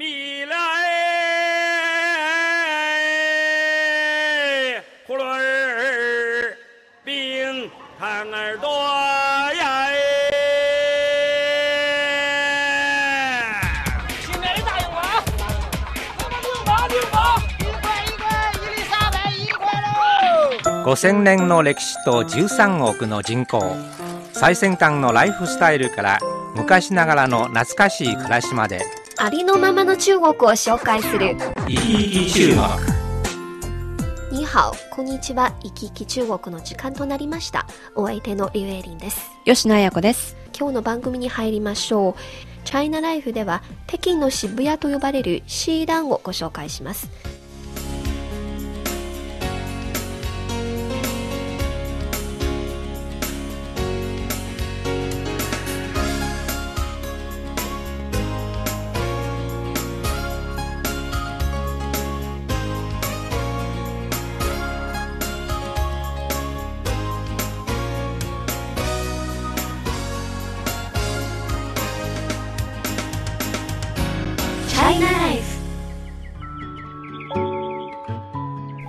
未来葫芦儿冰糖儿多呀！新年大红包，1块1块1厘300，1块喽！5000年の歴史と13億の人口、最先端のライフスタイルから昔ながらの懐かしい暮らしまで。ありのままの中国を紹介するイキイキ中国。你好、こんにちは。イキイキ中国の時間となりました。お相手のリュウエリンです。吉野彩子です。今日の番組に入りましょう。チャイナライフでは北京の渋谷と呼ばれる西單をご紹介します。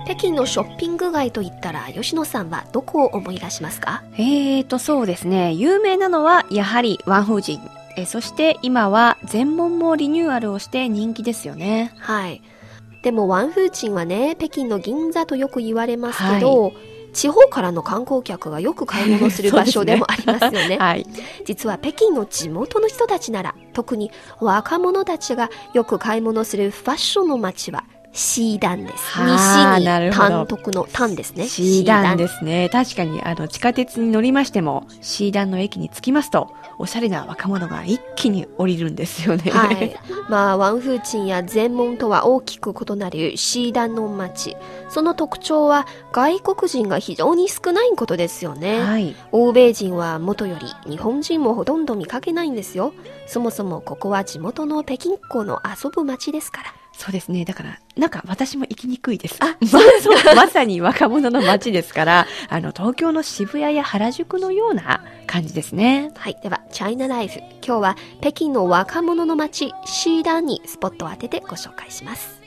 北京のショッピング街といったら吉野さんはどこを思い出しますか？そうですね、有名なのはやはり王府井、そして今は全門もリニューアルをして人気ですよね。はい。でも王府井はね、北京の銀座とよく言われますけど、はい、地方からの観光客がよく買い物する場所でもありますよね。はい、実は北京の地元の人たちなら、特に若者たちがよく買い物するファッションの街は西段です。西に単独の単ですね。西段ですね。確かに地下鉄に乗りましても、西段の駅に着きますと、おしゃれな若者が一気に降りるんですよね。はい。まあ王府井や前門とは大きく異なる西段の街。その特徴は外国人が非常に少ないことですよね。はい。欧米人は元より日本人もほとんど見かけないんですよ。そもそもここは地元の北京っ子の遊ぶ街ですから。そうですね。だから、なんか私も行きにくいです。あ、そうまさに若者の街ですから、東京の渋谷や原宿のような感じですね。はい。では、チャイナライフ。今日は北京の若者の街、西單にスポットを当ててご紹介します。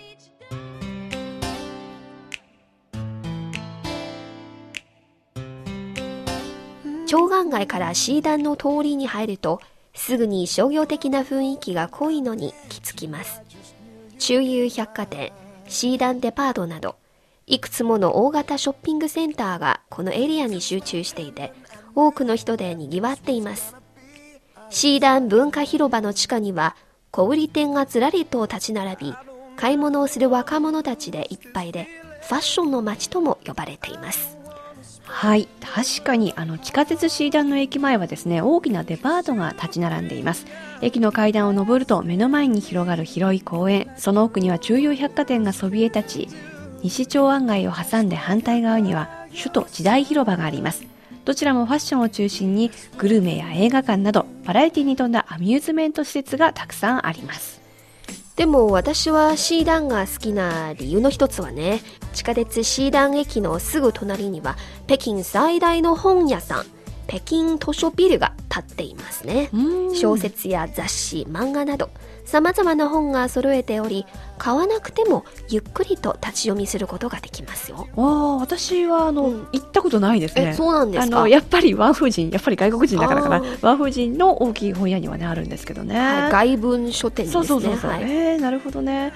長岸街から西單の通りに入ると、すぐに商業的な雰囲気が濃いのに気づきます。中友百貨店、西單デパートなど、いくつもの大型ショッピングセンターがこのエリアに集中していて、多くの人で賑わっています。西單文化広場の地下には、小売店がずらりと立ち並び、買い物をする若者たちでいっぱいで、ファッションの街とも呼ばれています。はい、確かに地下鉄西段の駅前はですね、大きなデパートが立ち並んでいます。駅の階段を上ると目の前に広がる広い公園、その奥には中友百貨店がそびえ立ち、西長安街を挟んで反対側には首都時代広場があります。どちらもファッションを中心にグルメや映画館などバラエティに富んだアミューズメント施設がたくさんあります。でも私は西段が好きな理由の一つはね、地下鉄西段駅のすぐ隣には北京最大の本屋さん、北京図書ビルが建っていますね。小説や雑誌、漫画など様々な本が揃えており、買わなくてもゆっくりと立ち読みすることができますよ。私は行ったことないですね。そうなんですか。やっぱり王府井、やっぱり外国人だからかな、王府井の大きい本屋にはねあるんですけどね。はい、外文書店ですね。そう、はい、なるほどね。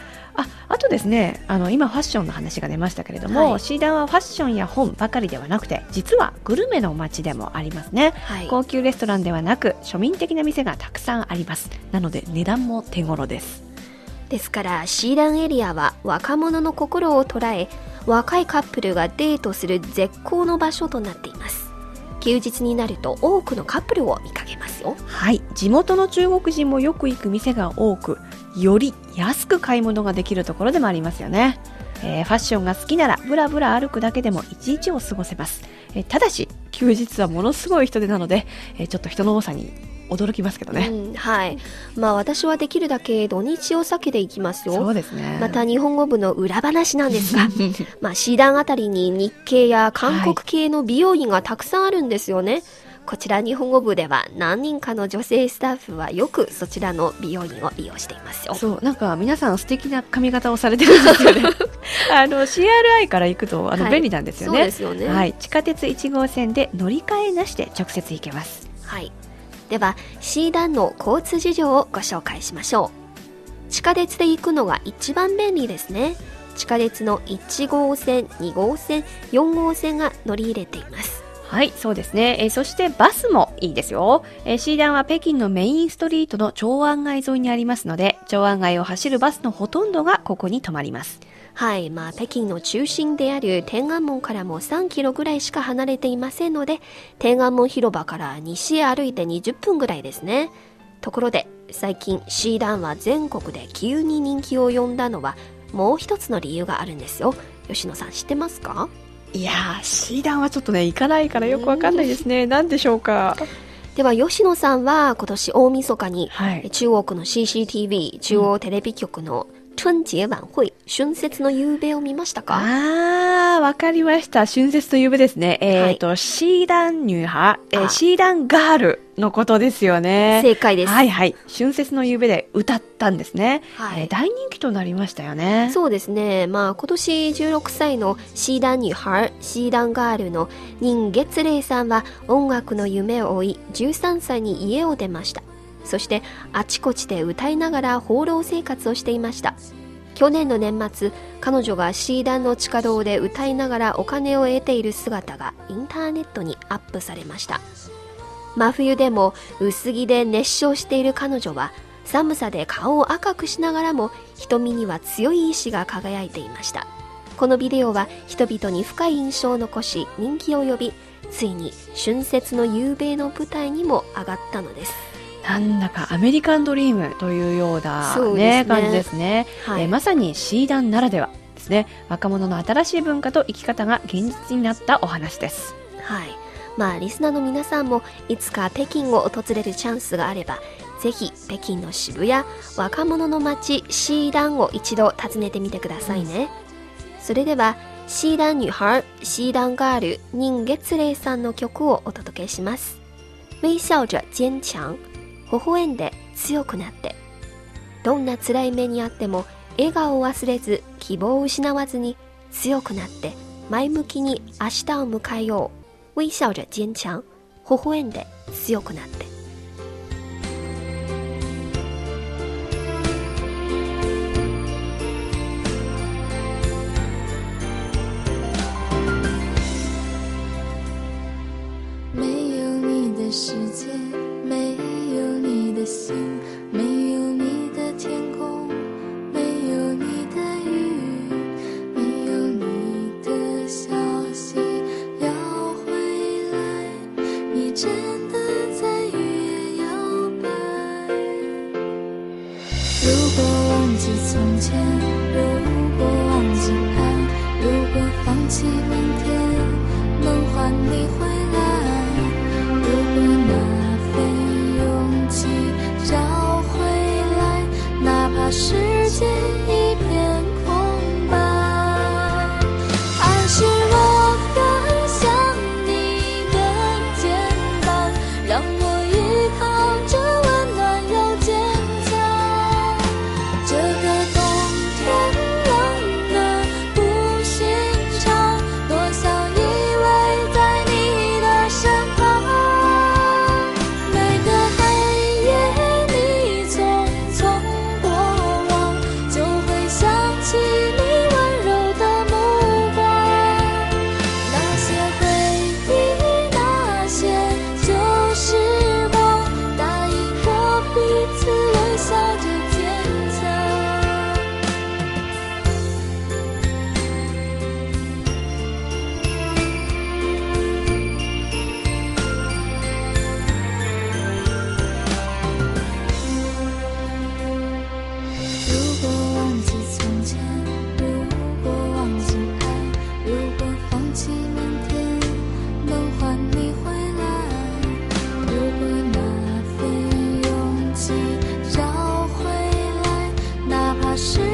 あとですね、今ファッションの話が出ましたけれども、西段はファッションや本ばかりではなくて、実はグルメの街でもありますね。はい、高級レストランではなく庶民的な店がたくさんあります。なので値段も手頃です。ですから西段エリアは若者の心を捉え、若いカップルがデートする絶好の場所となっています。休日になると多くのカップルを見かけますよ。はい、地元の中国人もよく行く店が多く、より安く買い物ができるところでもありますよね。ファッションが好きならブラブラ歩くだけでも一日を過ごせます。ただし休日はものすごい人出なので、ちょっと人の多さに驚きますけどね。はい。まあ私はできるだけ土日を避けていきますよ。そうですね。また日本語部の裏話なんですが、まあ西段あたりに日系や韓国系の美容院がたくさんあるんですよね。はい、こちら日本語部では何人かの女性スタッフはよくそちらの美容院を利用していますよ。そう、なんか皆さん素敵な髪型をされてるんですよねCRI から行くと便利なんですよね。そうですよね、はい、地下鉄1号線で乗り換えなしで直接行けます。はい、では C 段の交通事情をご紹介しましょう。地下鉄で行くのが一番便利ですね。地下鉄の1号線、2号線、4号線が乗り入れています。はい、そうですね。そしてバスもいいですよ。C 段は北京のメインストリートの長安街沿いにありますので、長安街を走るバスのほとんどがここに停まります。はい、北京の中心である天安門からも3キロぐらいしか離れていませんので、天安門広場から西へ歩いて20分ぐらいですね。ところで最近 C 段は全国で急に人気を呼んだのはもう一つの理由があるんですよ。吉野さん知ってますか？いやー、C 段はちょっとね行かないからよくわかんないですね。何でしょうか？では吉野さんは今年大晦日に、はい、中国の CCTV 中央テレビ局の春節晚会、春節の夕べを見ましたか？あー、わかりました。春節の夕べですね。はい、C 段女孩、C 段ガールのことですよね。正解です。はいはい。春節の夕べで歌ったんですね。はい、大人気となりましたよね。そうですね。今年16歳の C 段女孩、C 段ガールの任月玲さんは音楽の夢を追い、13歳に家を出ました。そしてあちこちで歌いながら放浪生活をしていました。去年の年末、彼女が C 段の地下道で歌いながらお金を得ている姿がインターネットにアップされました。真冬でも薄着で熱唱している彼女は寒さで顔を赤くしながらも瞳には強い意志が輝いていました。このビデオは人々に深い印象を残し人気を呼び、ついに春節の夕べの舞台にも上がったのです。なんだかアメリカンドリームというような、ね、感じですね。はい、まさに C 段ならではですね。若者の新しい文化と生き方が現実になったお話です。はい、リスナーの皆さんもいつか北京を訪れるチャンスがあれば、ぜひ北京の渋谷、若者の街 C 段を一度訪ねてみてくださいね。うん、それでは C 段女孩、C 段ガール任月玲さんの曲をお届けします。微笑着坚強、微笑んで強くなって、どんな辛い目にあっても笑顔を忘れず、希望を失わずに強くなって前向きに明日を迎えよう。微笑着堅強、微笑んで強くなって。是